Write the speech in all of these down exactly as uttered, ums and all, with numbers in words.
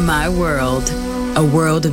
My World, a world of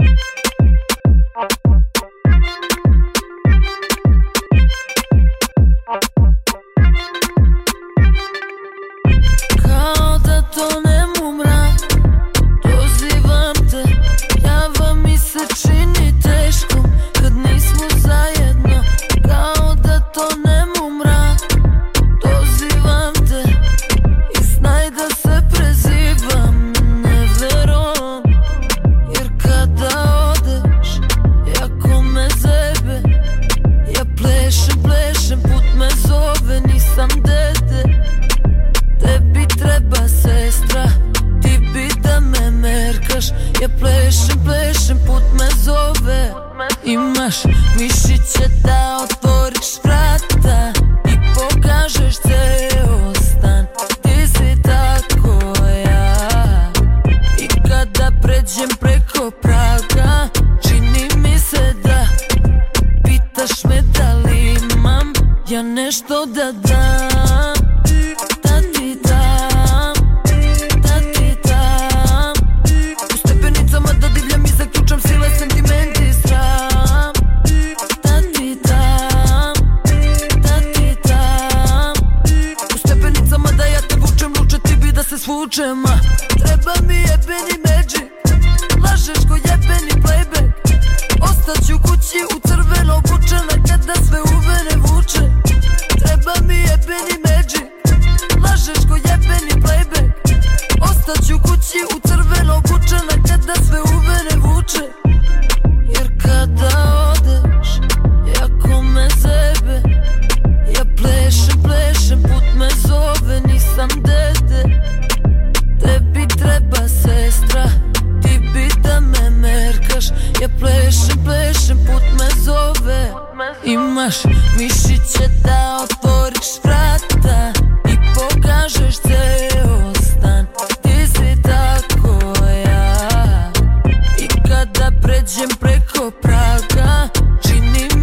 Pređem preko praga, činim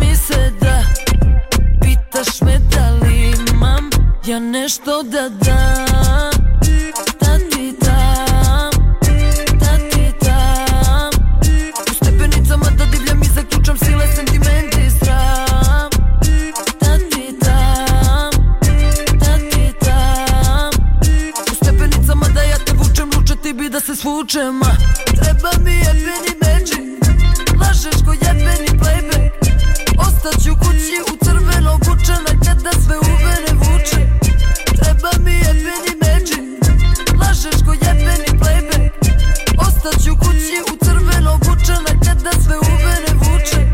tutto da da, tatita, tatita. Postepenico mada divlja mi zaključam sile, sentimenti i strah. Tatita, tatita. Postepenico mada ja te vučem, luče ti bi da se svučem. Treba mi jebeni meči, lažeš ko jebeni playback. Ostaću kući u crveno obučena kada sve uvene vuče. Treba mi jebeni meči, lažeš ko jebeni playback. Ostaću kući u crveno obučena kada sve uvene vuče.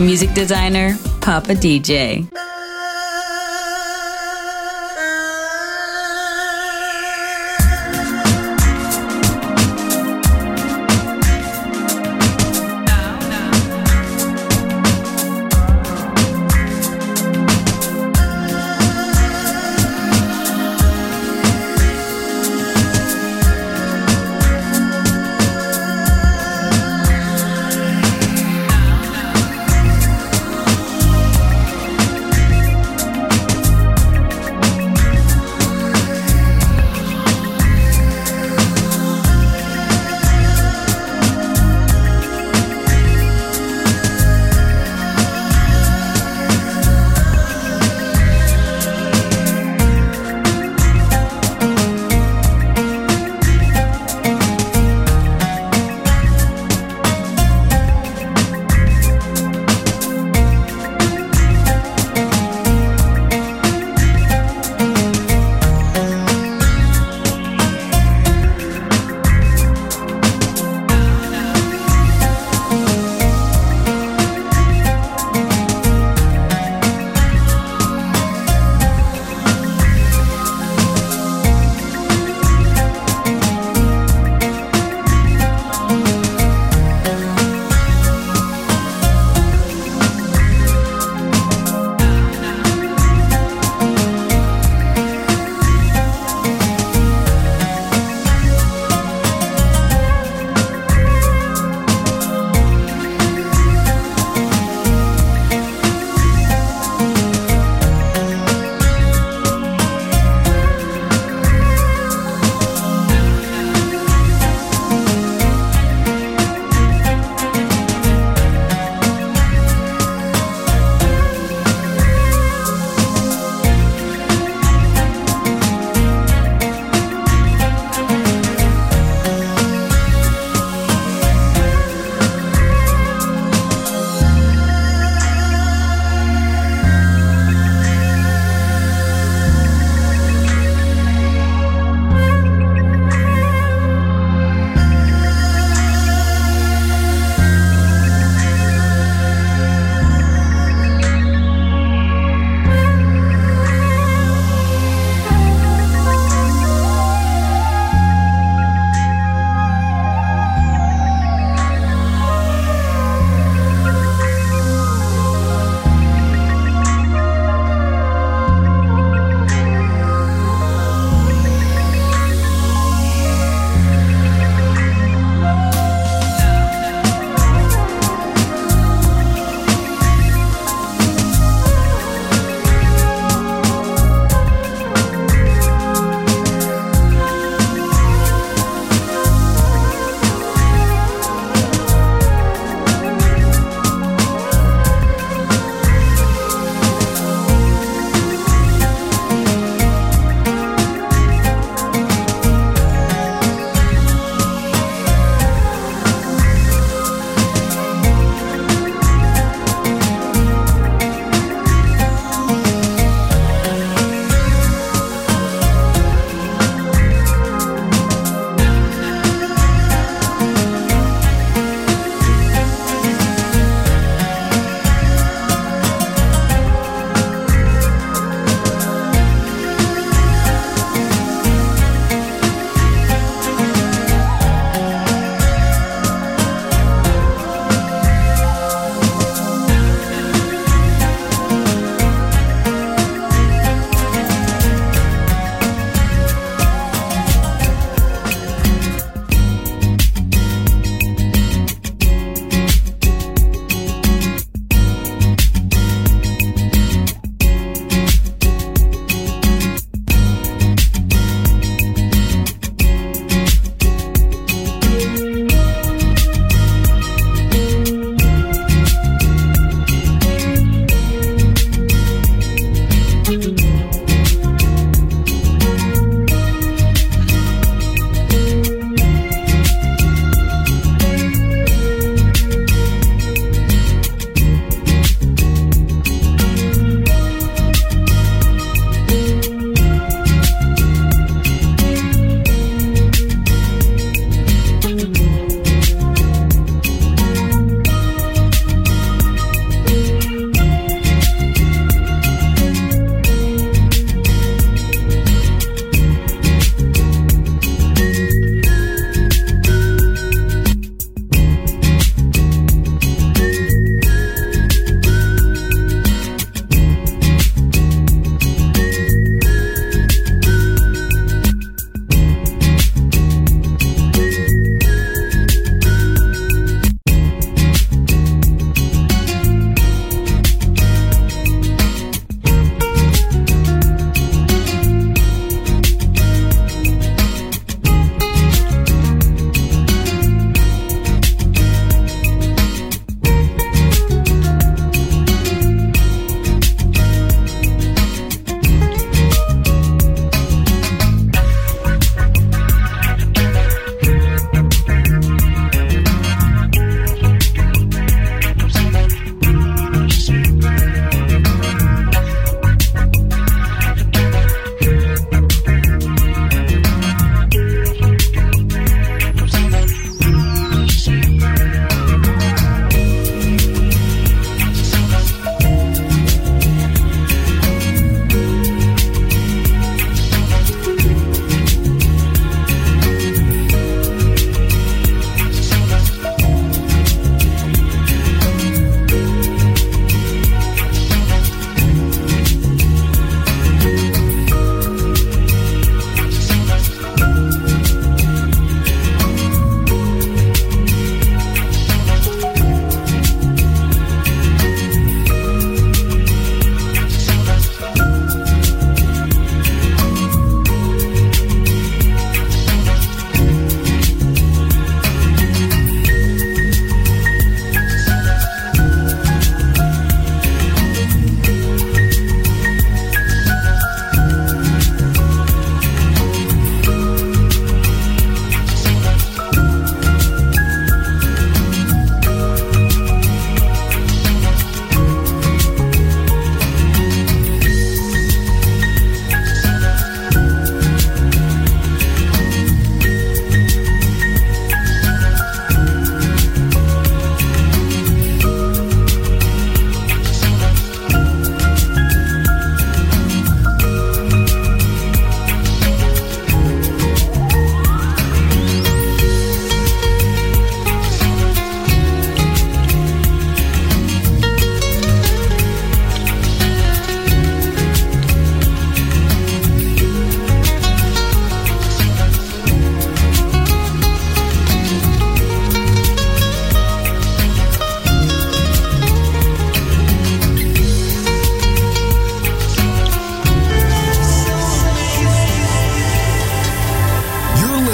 music designer, Papa D J.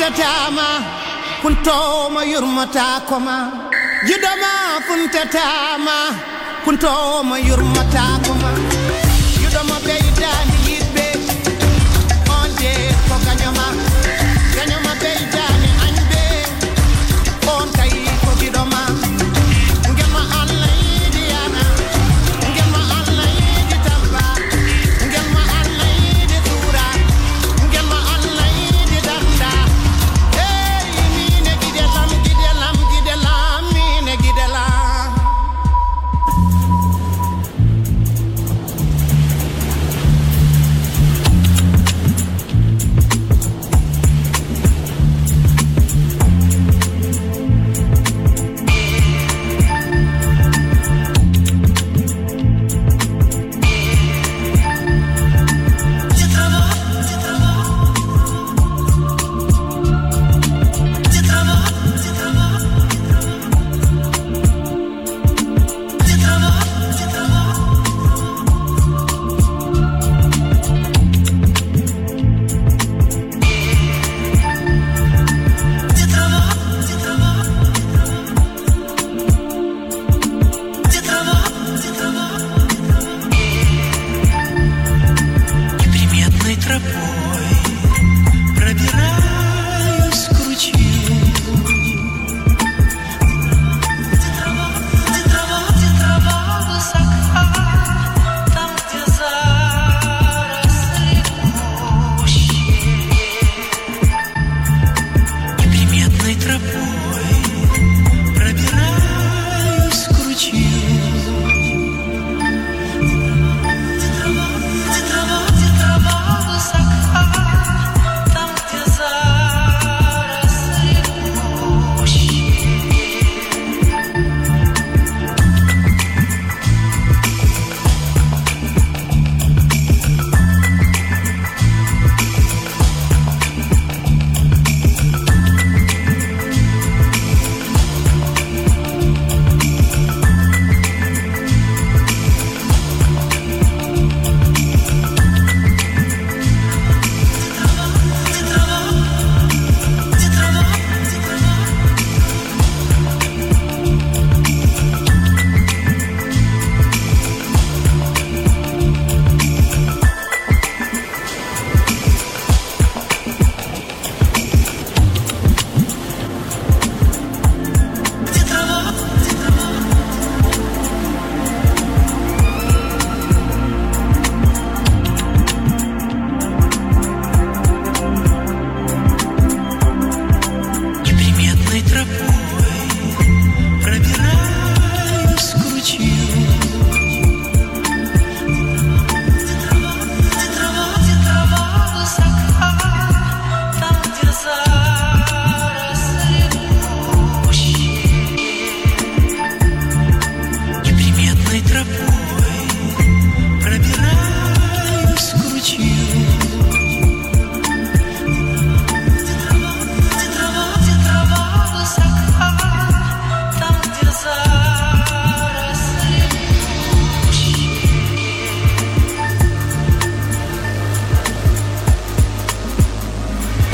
funtatama kuntoma yurmata koma yudama funtatama kuntoma yurmata koma yudama be yudani litbe onde kokanyama kanyama be yudani anbe on kai kokidoma ngema Allah idiana ngema Allah iditamba ngema Allah iditura ngema Allah iditanda hey mine gidelam gidelam gidelam mine gidelam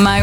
My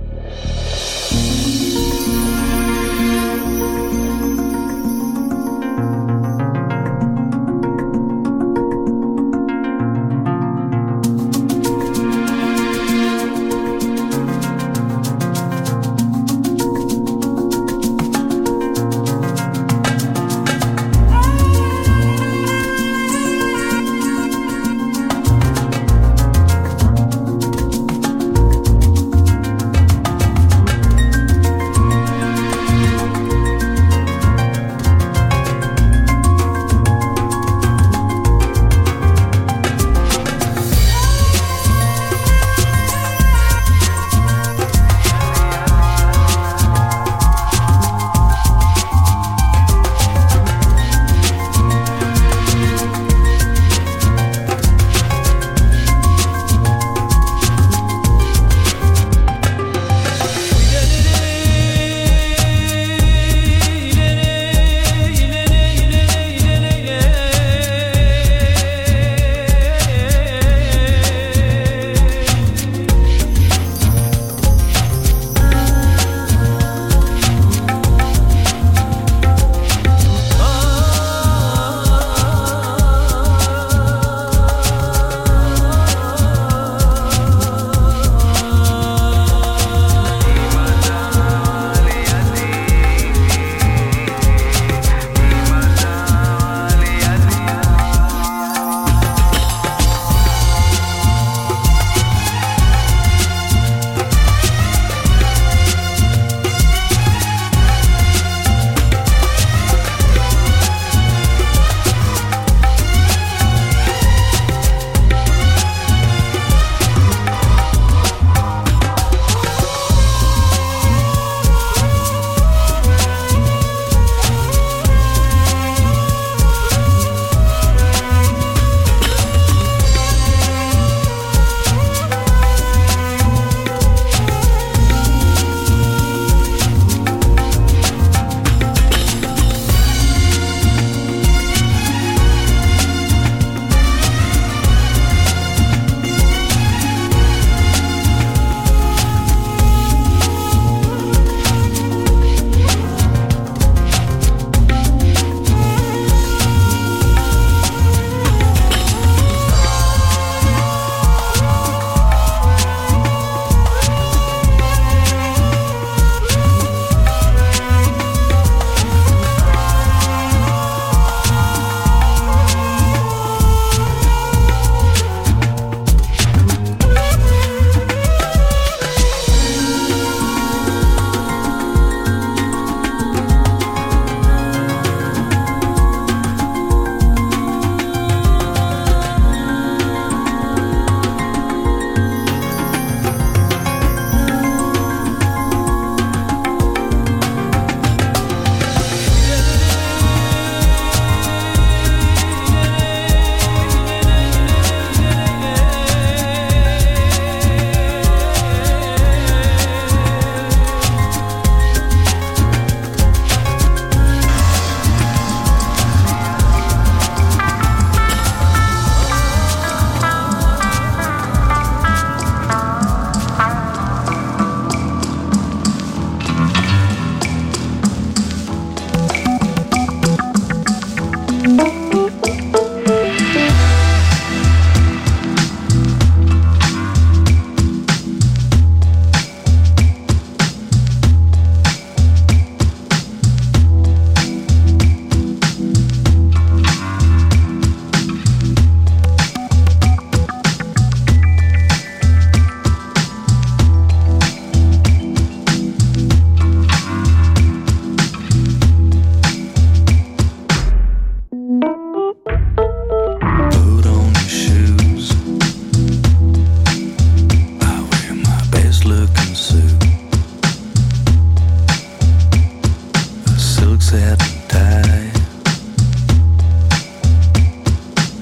said die.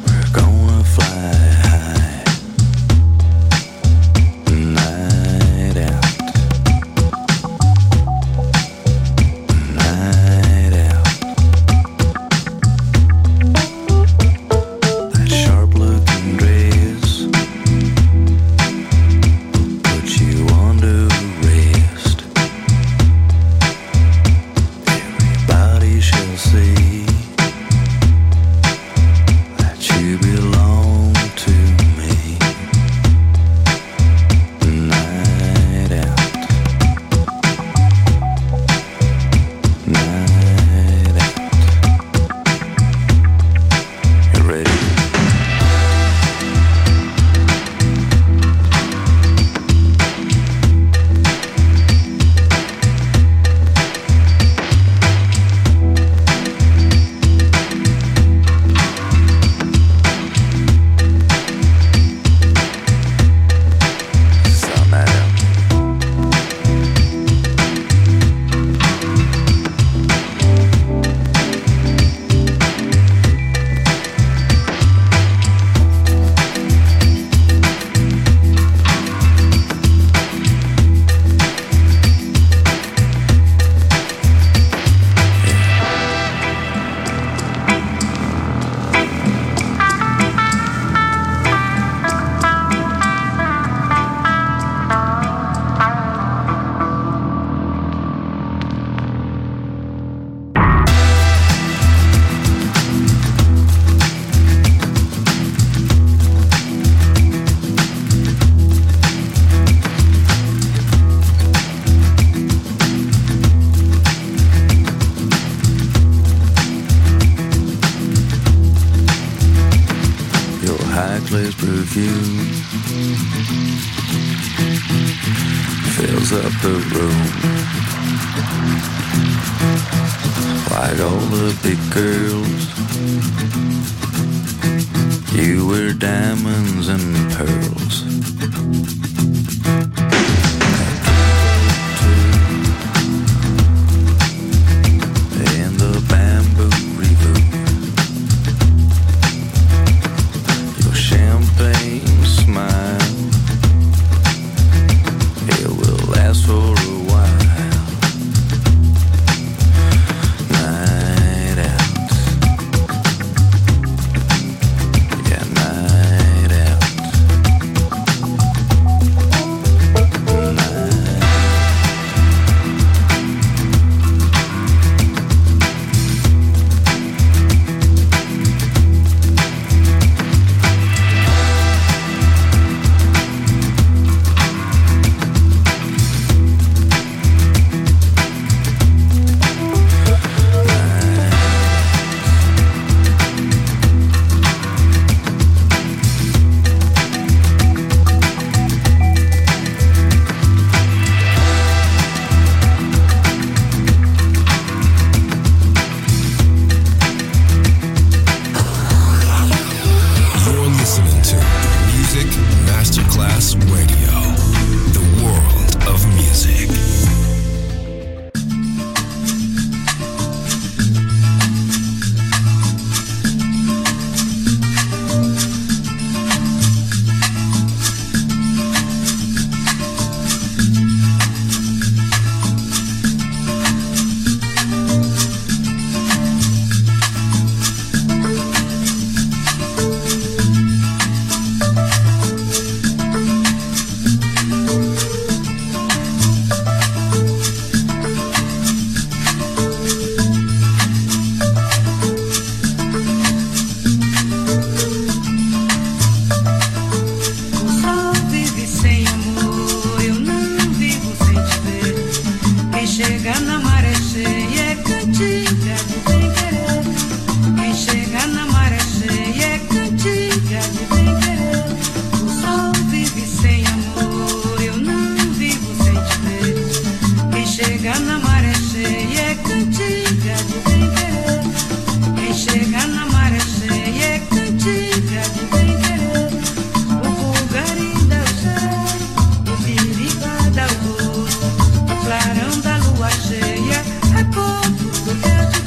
We're gonna fly high, night out, night out. That sharp looking dress will put you under rest. Everybody shall see that you belong to me. Night out, night out. You ready? Sun out, your high class perfume fills up the room, like all the big girls. You wear diamonds and pearls. In the bamboo reboot, your champagne smile, it will last for a while. Night out, yeah, night out, night. You're listening to Music Masterclass Radio, the world of music. Só vive sem amor, eu não vivo sem te ver. Quem chega na maré cheia é cantiga de bem querer. Quem chega na maré cheia é cantiga de bem querer. Só vive sem amor, eu não vivo sem te ver. Quem chega na maré cheia é cantiga de bem querer. Quem chega na maré cheia é cantiga de bem querer. O vulgarim da cheia, o biribá da luz, o clarão da lua cheia, a cor do dia de